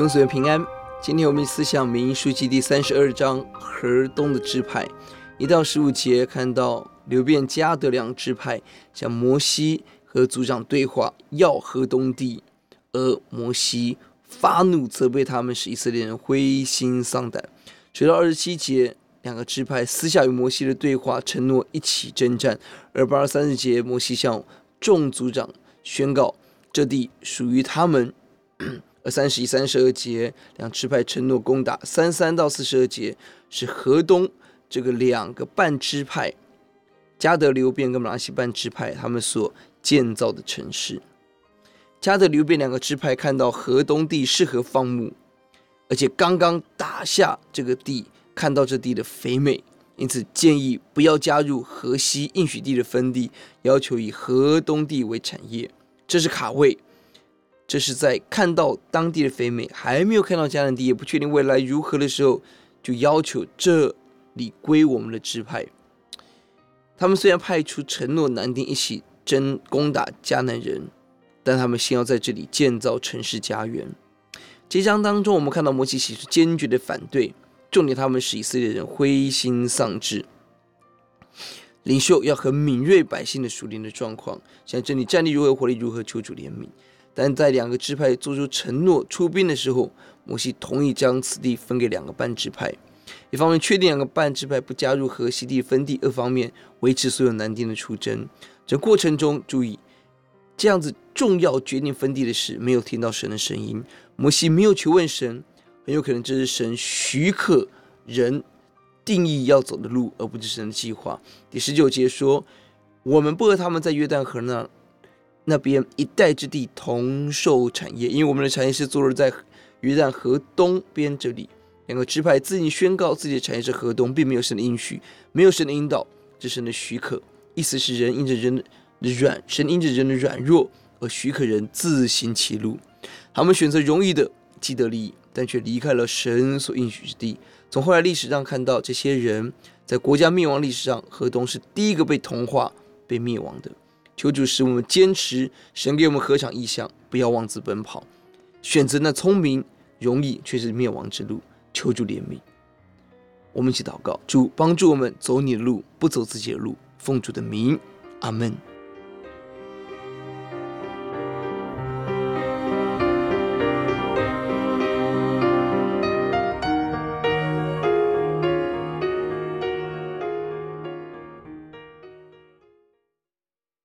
弟兄姊妹平安，今天我们思想民数记第32章河东的支派，一到15节看到流便迦得两支派将摩西和族长对话要河东地，而摩西发怒责备他们，使以色列人灰心丧胆。直到27节两个支派私下与摩西的对话，承诺一起征战。而28到30节摩西向众族长宣告这地属于他们。而31、32节两支派承诺攻打。33到42节是河东这个两个半支派迦得流便跟马拉西半支派他们所建造的城市。迦得流便两个支派看到河东地适合放牧，而且刚刚打下这个地，看到这地的肥美，因此建议不要加入河西应许地的分地，要求以河东地为产业。这是卡位，这是在看到当地的肥美，还没有看到迦南地，也不确定未来如何的时候，就要求这里归我们的支派。他们虽然派出承诺南丁一起攻打迦南人，但他们先要在这里建造城市家园。这章当中我们看到摩西起初坚决的反对，重点他们使以色列人灰心丧志。领袖要很敏锐百姓的属灵的状况，想这里战力如何，火力如何，求主怜悯。但在两个支派做出承诺出兵的时候，摩西同意将此地分给两个半支派，一方面确定两个半支派不加入河西地分地，二方面维持所有南丁的出征。这过程中注意，这样子重要决定分地的事没有听到神的声音，摩西没有求问神，很有可能这是神许可人定义要走的路，而不是神的计划。第19节说，我们不和他们在约旦河那边一带之地同受产业，因为我们的产业是坐落在约旦河东边这里。两个支派自己宣告自己的产业是河东，并没有神的应许，没有神的引导，这是神的许可。意思是神因着人的软弱而许可人自行其路。他们选择容易的既得利益，但却离开了神所应许之地。从后来历史上看到，这些人在国家灭亡历史上，河东是第一个被同化被灭亡的。求主使我们坚持神给我们禾场异象，不要妄自奔跑，选择那聪明容易却是灭亡之路。求主怜悯，我们一起祷告，主帮助我们走你的路，不走自己的路。奉主的名，阿们。